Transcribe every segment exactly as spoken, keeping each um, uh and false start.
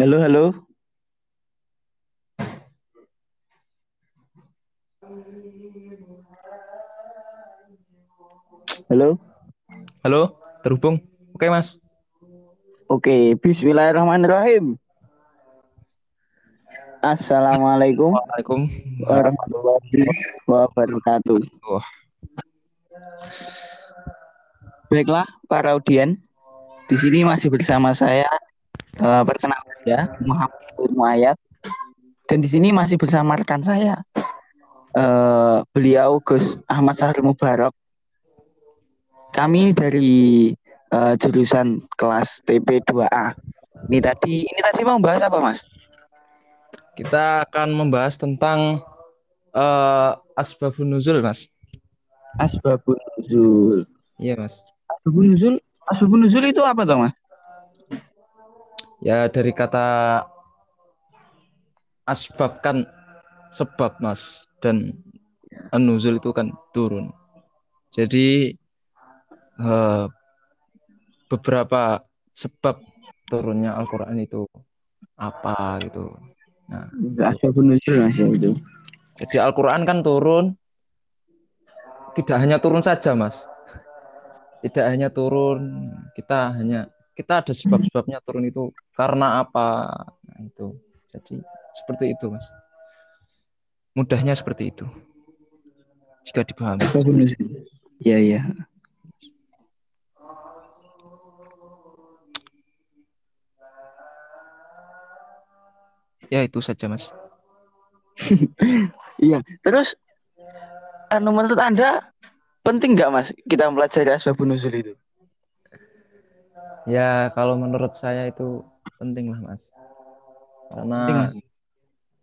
Halo, halo. Halo. Halo, terhubung. Oke, Mas. Oke, bismillahirrahmanirrahim. Assalamualaikum warahmatullahi wabarakatuh. Oh. Baiklah, para audien. Di sini masih bersama saya uh, perkenalkan ya, Muhammad Muayat. Dan di sini masih bersama rekan saya. Uh, beliau Gus Ahmad Syahril Mubarak. Kami dari uh, jurusan kelas T P dua A. Ini tadi ini tadi mau membahas apa, Mas? Kita akan membahas tentang uh, asbabun nuzul, Mas. Asbabun nuzul. Iya, Mas. Asbabun nuzul, asbabun nuzul itu apa toh, Mas? Ya, dari kata asbab kan sebab, Mas, dan an-nuzul itu kan turun. Jadi uh, beberapa sebab turunnya Al-Quran itu apa gitu. Nah, asbabun nuzul masih itu. Jadi Al-Quran kan turun, tidak hanya turun saja, Mas. Tidak hanya turun, kita hanya kita ada sebab-sebabnya turun itu karena apa? Nah, itu. Jadi seperti itu, Mas. Mudahnya seperti itu. Jika dipahami. Iya, iya. Ya, itu saja, Mas. Iya. Terus anu, menurut Anda penting nggak, Mas, kita mempelajari asbabun nuzul itu? Ya, kalau menurut saya itu penting lah, Mas. Karena penting, Mas.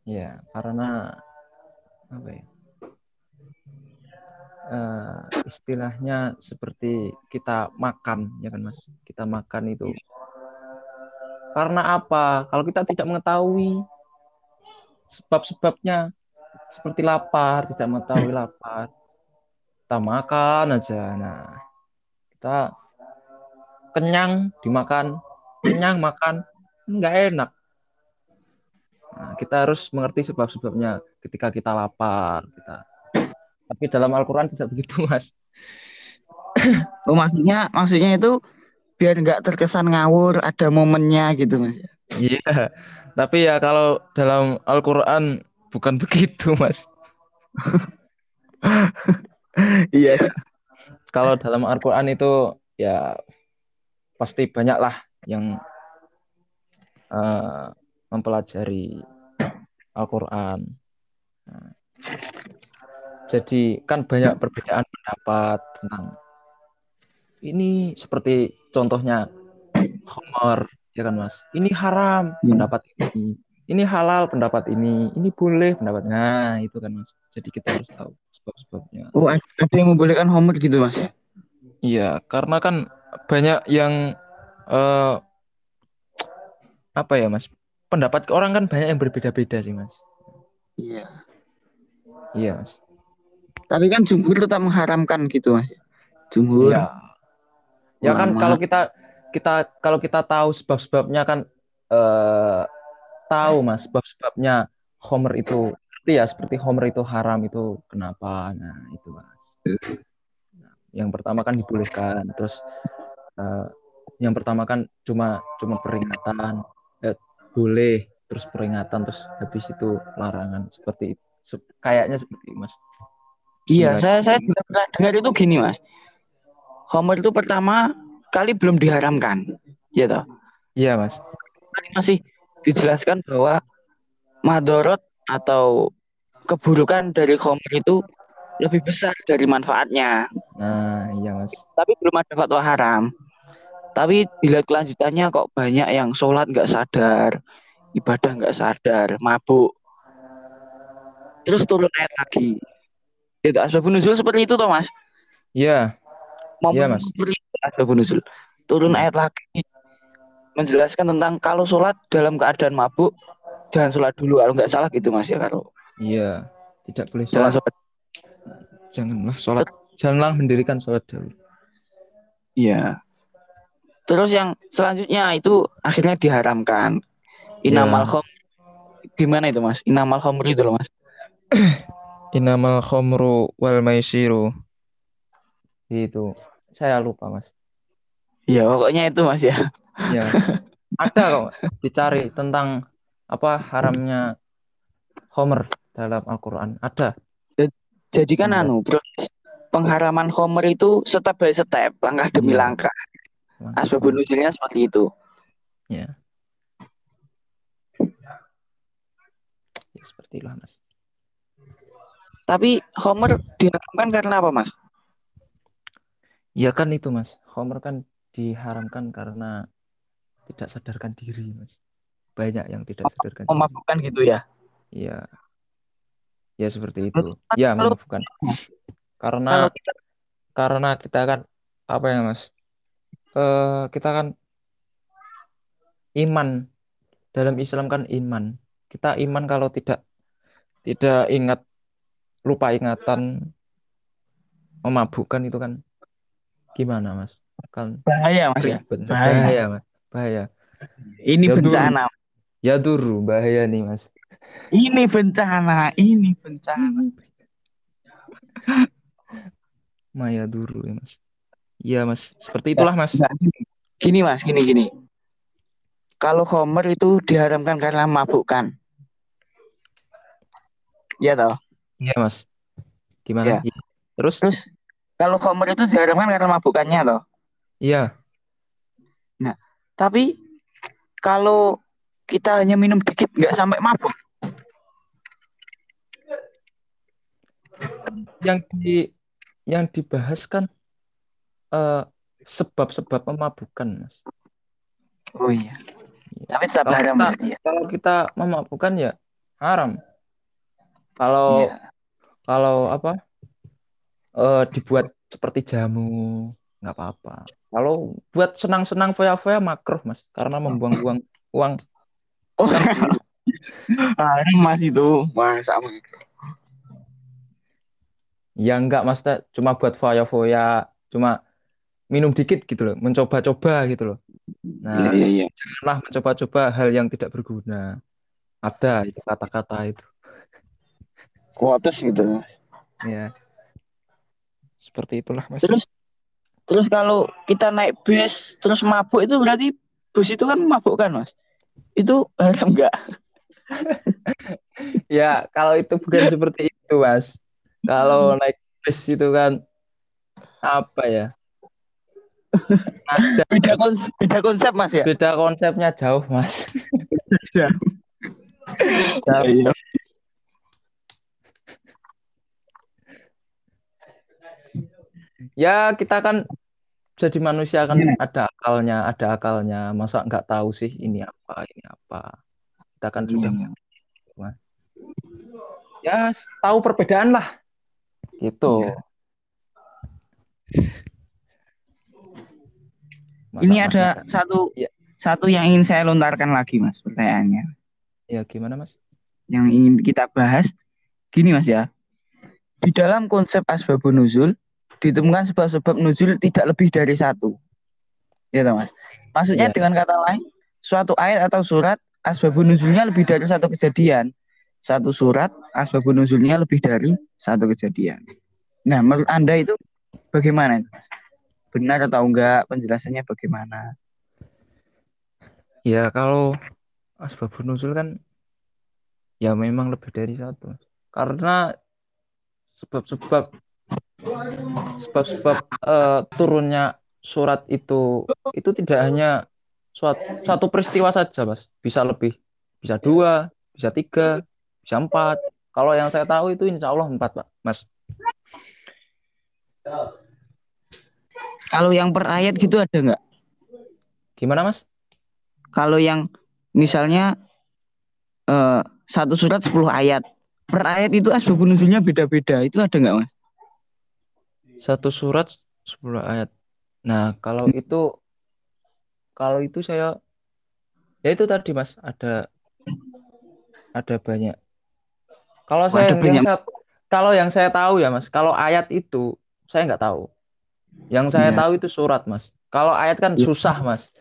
Ya, karena apa ya, uh, istilahnya seperti kita makan, ya kan, Mas? Kita makan itu karena apa? Kalau kita tidak mengetahui sebab-sebabnya, seperti lapar, tidak mengetahui lapar, kita makan aja. Nah, kita kenyang dimakan, kenyang makan, nggak enak. Nah, kita harus mengerti sebab-sebabnya ketika kita lapar. Kita. Tapi dalam Al-Quran tidak begitu, Mas. Oh, maksudnya, maksudnya itu biar nggak terkesan ngawur, ada momennya gitu, Mas. Iya, yeah. Tapi ya kalau dalam Al-Quran bukan begitu, Mas. Iya. Yeah. Kalau dalam Al-Quran itu ya pasti banyaklah yang uh, mempelajari Al-Quran. Nah, jadi kan banyak perbedaan pendapat tentang ini, seperti contohnya khamar, ya kan, Mas. Ini haram pendapat ini, ini halal pendapat ini, ini boleh pendapat. Nah, itu kan, Mas. Jadi kita harus tahu sebab-sebabnya. Oh, ada yang membolehkan khamar gitu, Mas? Iya, karena kan banyak yang uh, apa ya, Mas? Pendapat orang kan banyak yang berbeda-beda sih, Mas. Iya. Iya, Mas. Tapi kan jumhur tetap mengharamkan gitu, Mas. Jumhur. Iya. Ya kan, kalau kita kita kalau kita tahu sebab-sebabnya kan eh, tahu, Mas, sebab-sebabnya khamr itu seperti ya seperti khamr itu haram itu kenapa? Nah, itu, Mas. Nah, yang pertama kan dibolehkan, terus eh, yang pertama kan cuma cuma peringatan. Eh, boleh, terus peringatan, terus habis itu larangan, seperti se- kayaknya seperti, Mas. Iya, saya saya dengar, dengar itu gini, Mas. Khamr itu pertama kali belum diharamkan, ya toh? Iya, Mas. Masih dijelaskan bahwa madorot atau keburukan dari khamr itu lebih besar dari manfaatnya. Nah, iya, Mas. Tapi belum ada fatwa haram. Tapi bila kelanjutannya kok banyak yang sholat nggak sadar, ibadah nggak sadar, mabuk, terus turun ayat lagi. Itu asbabun nuzul seperti itu toh, Mas? Iya. Iya, Mas. Seperti itu asbabun nuzul. Turun ayat lagi menjelaskan tentang kalau sholat dalam keadaan mabuk jangan sholat dulu, kalau nggak salah gitu, Mas, ya, kalau. Iya. Tidak boleh sholat. Jangan sholat. Janganlah sholat. Janganlah mendirikan sholat dulu. Iya. Terus yang selanjutnya itu akhirnya diharamkan. Inamal yeah. Khomr gimana itu mas? Inamal khomru itu loh mas. Inamal khomru wal maisiru. Itu saya lupa mas. Iya pokoknya itu mas ya. Ya. Ada kok dicari tentang apa haramnya khomer dalam Al-Qur'an. Ada. Jadi kan hmm. anu proses pengharaman khomer itu step by step, langkah demi hmm. langkah. Asbabun nuzulnya seperti itu. Ya. Ya seperti itu mas. Tapi khomer diharamkan karena apa mas? Ya kan itu mas, khomer kan diharamkan karena tidak sadarkan diri mas. Banyak yang tidak sadarkan diri. Memabukkan gitu ya? Iya. Ya seperti itu. Ya memabukkan. Karena kita... karena kita kan apa ya mas? Uh, kita kan iman, dalam Islam kan iman. Kita iman kalau tidak tidak ingat, lupa ingatan, memabukkan itu kan gimana mas? Kan bahaya mas ya. Bahaya, bahaya mas. Bahaya. Ini Yadur. Bencana. Ya duru, bahaya nih mas. Ini bencana, ini bencana. Maya duru ya mas. Iya mas, seperti itulah mas. Gini mas, gini gini. Kalau khomer itu diharamkan karena mabukkan. Iya toh? Iya mas. Gimana? Ya. Terus? Terus kalau khomer itu diharamkan karena mabukkannya toh? Iya. Nah. Tapi kalau kita hanya minum dikit nggak sampai mabuk. Yang di yang dibahas kan uh, sebab-sebab pemabukan, mas. Oh iya. Ya. Tapi tetap kalau haram pasti ya. Kalau kita memabukan ya haram. Kalau ya. Kalau apa? Uh, dibuat seperti jamu nggak apa-apa. Kalau buat senang-senang foya-foya makruh mas, karena membuang-buang uang. Oh, ah, mas itu mas sama. Ya enggak mas, cuma buat foya-foya, cuma minum dikit gitu loh, mencoba-coba gitu loh. Nah, ya, ya, ya. Janganlah mencoba-coba hal yang tidak berguna. Ada itu kata-kata itu. Kuates gitu mas. Ya, seperti itulah mas. Terus? Terus kalau kita naik bus terus mabuk itu berarti bus itu kan memabukkan mas. Itu haram enggak? Ya kalau itu bukan seperti itu mas. Kalau naik bus itu kan apa ya? Beda konsep, beda konsep mas ya? Beda konsepnya jauh mas. Jauh. Jauh. Ya kita kan jadi manusia kan ya. Ada akalnya, ada akalnya. Masa nggak tahu sih ini apa, ini apa. Kita kan sudah ya. Ya tahu perbedaan lah. Gitu. Ya. Ini ada kan? satu ya. satu yang ingin saya lontarkan lagi mas pertanyaannya. Ya gimana mas? Yang ingin kita bahas gini mas ya. Di dalam konsep asbabun nuzul ditemukan sebab-sebab nuzul tidak lebih dari satu. Ya toh mas. Maksudnya ya. Dengan kata lain, suatu ayat atau surat asbabun nuzulnya lebih dari satu kejadian. Satu surat asbabun nuzulnya lebih dari satu kejadian. Nah, menurut Anda itu bagaimana itu mas? Benar atau enggak? Penjelasannya bagaimana? Ya, kalau asbabun nuzul kan ya memang lebih dari satu. Karena sebab-sebab sebab-sebab uh, turunnya surat itu itu tidak hanya suatu, suatu peristiwa saja mas, bisa lebih, bisa dua, bisa tiga, bisa empat. Kalau yang saya tahu itu insya Allah empat pak mas. Kalau yang per ayat gitu ada nggak? Gimana mas? Kalau yang misalnya uh, satu surat sepuluh ayat, per ayat itu asbabun nuzulnya beda-beda, itu ada nggak mas? Satu surat sepuluh ayat. Nah kalau itu kalau itu saya ya itu tadi mas ada ada banyak. Kalau oh, saya yang saya, kalau yang saya tahu ya mas. Kalau ayat itu saya nggak tahu. Yang saya ya. Tahu itu surat mas. Kalau ayat kan ya. Susah mas.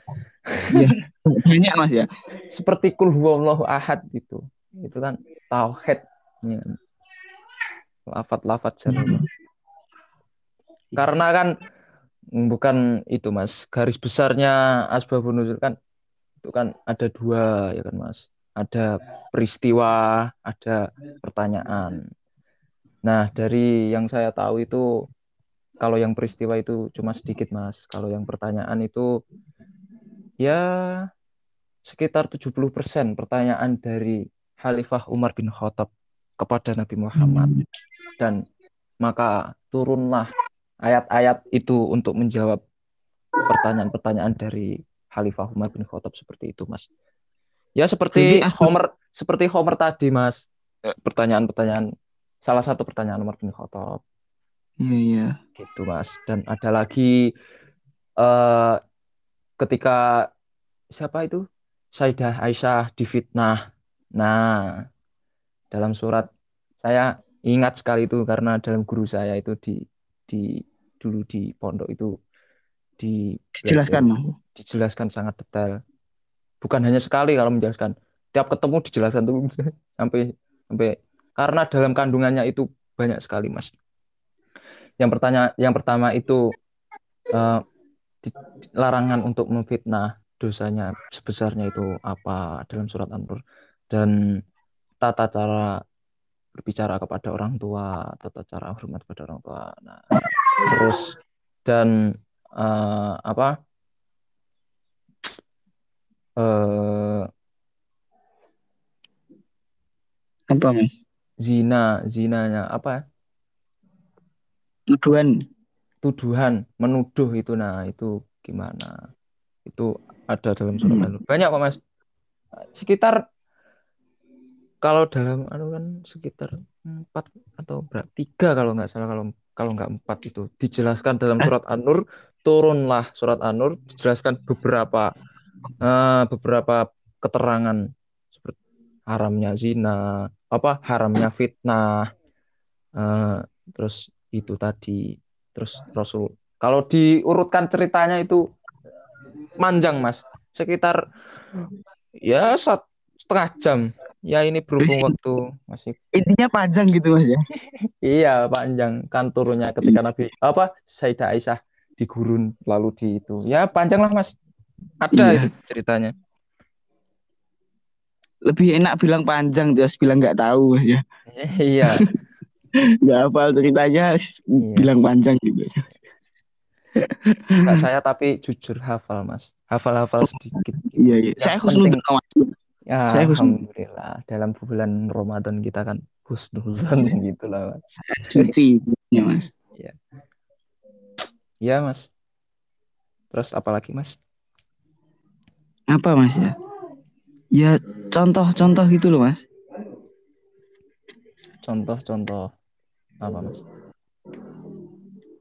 Ya. Banyak mas ya. seperti kul huwallahu ahad gitu. Itu kan tauhidnya. Lafaz-lafaz jarumah. Karena kan bukan itu Mas, garis besarnya asbabun nuzul kan itu kan ada dua ya kan Mas. Ada peristiwa, ada pertanyaan. Nah, dari yang saya tahu itu kalau yang peristiwa itu cuma sedikit Mas. Kalau yang pertanyaan itu ya sekitar tujuh puluh persen pertanyaan dari Khalifah Umar bin Khattab kepada Nabi Muhammad. Dan maka turunlah ayat-ayat itu untuk menjawab pertanyaan-pertanyaan dari Khalifah Umar bin Khattab seperti itu Mas. Ya seperti aku... Homer seperti Homer tadi Mas. Pertanyaan-pertanyaan salah satu pertanyaan Umar bin Khattab. Iya, iya. Gitu Mas. Dan ada lagi uh, ketika siapa itu? Sayyidah Aisyah difitnah. Nah, dalam surat saya ingat sekali itu karena dalam guru saya itu di di dulu di pondok itu di dijelaskan dijelaskan sangat detail. Bukan hanya sekali kalau menjelaskan. Tiap ketemu dijelaskan tuh sampai sampai karena dalam kandungannya itu banyak sekali Mas. Yang pertanyaan yang pertama itu uh, di, larangan untuk memfitnah, dosanya sebesarnya itu apa dalam surat An-Nur, dan tata cara berbicara kepada orang tua, tata cara hormat kepada orang tua. Nah, terus dan uh, apa uh, apa Mas? Zina, zinanya apa? Tuduhan, tuduhan, menuduh itu, nah itu gimana? Itu ada dalam surat An-Nur. Hmm. Banyak kok Mas. Sekitar kalau dalam anu kan sekitar empat atau berapa? Tiga kalau nggak salah, kalau kalau nggak empat itu dijelaskan dalam surat An-Nur. Turunlah surat An-Nur dijelaskan beberapa uh, beberapa keterangan seperti haramnya zina, apa haramnya fitnah, uh, terus itu tadi, terus Rasul. Kalau diurutkan ceritanya itu panjang Mas, sekitar ya satu setengah jam. Ya ini berhubung waktu masih. Intinya panjang gitu Mas ya. Iya panjang, kan turunnya ketika Nabi apa Sayyidah Aisyah di gurun lalu di itu. Ya panjang lah Mas. Ada iya. Itu ceritanya. Lebih enak bilang panjang terus bilang nggak tahu Mas ya. Iya. Nggak hafal ceritanya, iya. Bilang panjang gitu. Enggak saya tapi jujur hafal Mas. Hafal-hafal sedikit. Gitu. Iya, iya. Saya husnuzon. Ya, saya alhamdulillah husnudun. Dalam bulan Ramadan kita kan husnuzon gitu lah Mas. Cuci ya Mas. Iya. Iya Mas. Terus apa lagi Mas? Apa Mas ya? Ya contoh-contoh gitu loh Mas. Contoh-contoh apa Mas?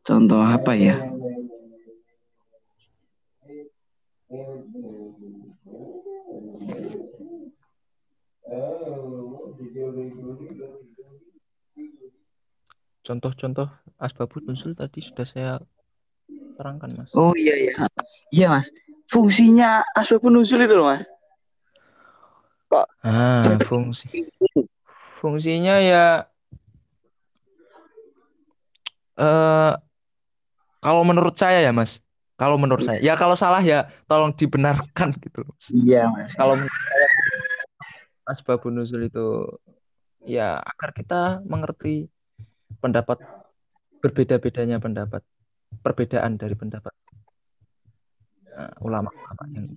Contoh apa ya? Contoh-contoh asbabun nuzul tadi sudah saya terangkan Mas. Oh iya iya. Iya Mas. Fungsinya asbabun nuzul itu loh Mas. Kok ah, fungsi. Fungsinya ya uh, kalau menurut saya ya Mas, kalau menurut saya ya kalau salah ya tolong dibenarkan gitu Mas. Iya Mas. Kalau asbabun nuzul itu ya agar kita mengerti pendapat berbeda-bedanya pendapat perbedaan dari pendapat uh, ulama-ulama yang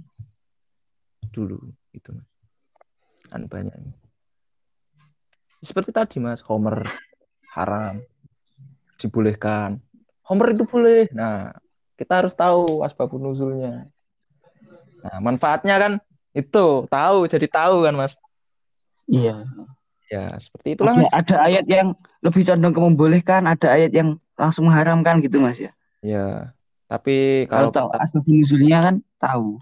dulu itu Mas. Anu banyak ini. Seperti tadi Mas, Homer haram dibolehkan. Homer itu boleh. Nah, kita harus tahu asbabun nuzulnya. Nah, manfaatnya kan itu tahu, jadi tahu kan Mas. Iya. Ya, seperti itulah ada, Mas. Ada ayat yang lebih condong ke membolehkan, ada ayat yang langsung mengharamkan gitu Mas ya. Iya. Tapi kalau, kalau tahu asbabun nuzulnya kan tahu.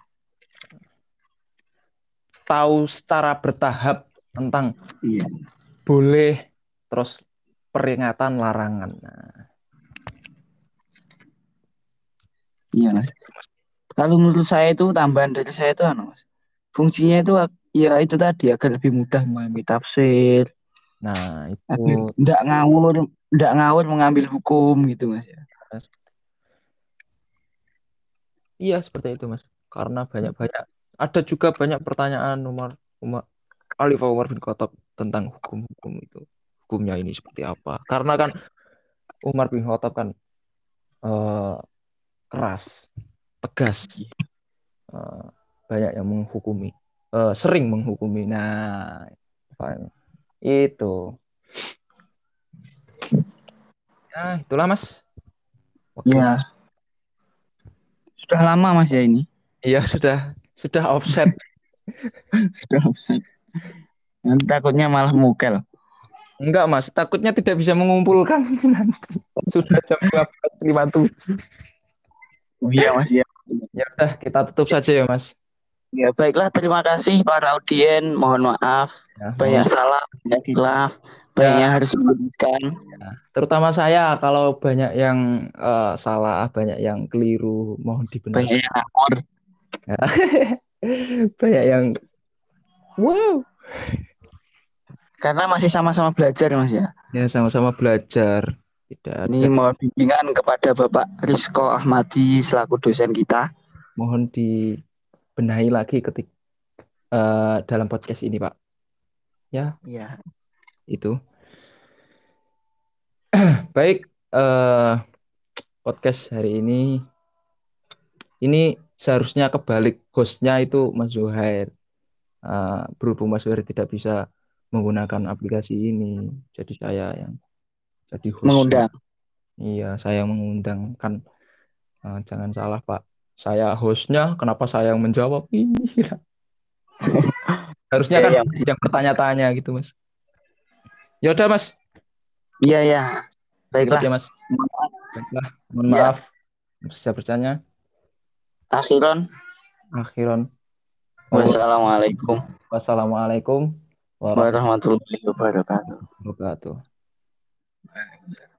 Tahu secara bertahap tentang iya. Boleh, terus peringatan larangan. Nah, iya Mas. Kalau menurut saya itu tambahan dari saya itu anu Mas. Fungsinya itu ya itu tadi agar lebih mudah memahami tafsir, Nah, agar itu nggak ngawur, nggak ngawur mengambil hukum gitu mas ya. Mas. Iya, seperti itu, Mas. Karena banyak-banyak ada juga banyak pertanyaan Umar Umar Khalifah Umar bin Khattab tentang hukum-hukum itu. Hukumnya ini seperti apa? Karena kan Umar bin Khattab kan eh, keras, tegas. Eh, banyak yang menghukumi, eh, sering menghukumi. Nah, itu. Nah, itulah, Mas. Waktu Mas. Ya sudah lama mas ya ini. Iya sudah sudah offset. Sudah offset. Nanti takutnya malah mukel. Enggak mas, takutnya tidak bisa mengumpulkan nanti. Sudah jam dua belas lewat lima puluh tujuh. Oh iya mas ya. Ya udah kita tutup saja ya mas. Ya baiklah, terima kasih para audien, mohon maaf ya, banyak mohon. Salah, banyak khilaf, banyak ya. Harus diuruskan. Ya. Terutama saya kalau banyak yang uh, salah, banyak yang keliru, mohon dibenarkan. Banyak yang ngawur. Ya. Banyak yang wow. Karena masih sama-sama belajar mas ya. Ya sama-sama belajar. Tidak ini ada... mohon bimbingan kepada Bapak Rizko Ahmadi selaku dosen kita. Mohon di benahi lagi ketik uh, dalam podcast ini Pak. Ya. Iya. Itu. Baik, uh, podcast hari ini ini seharusnya kebalik, hostnya itu Mas Zuhair. Uh, berhubung Mas Zuhair tidak bisa menggunakan aplikasi ini, jadi saya yang jadi host. Mengundang. Iya, saya yang mengundang kan. Uh, jangan salah Pak. Saya hostnya, kenapa saya yang menjawab? Harusnya kan ya, ya. Yang bertanya-tanya gitu, Mas. Ya udah, Mas. Iya, ya. Baiklah, ya, Mas. Maaf. Baiklah, mohon maaf. Ya. Bisa bertanya. Akhiron. Akhiron. Wassalamualaikum. Wassalamualaikum warahmatullahi wabarakatuh. Wabarakatuh.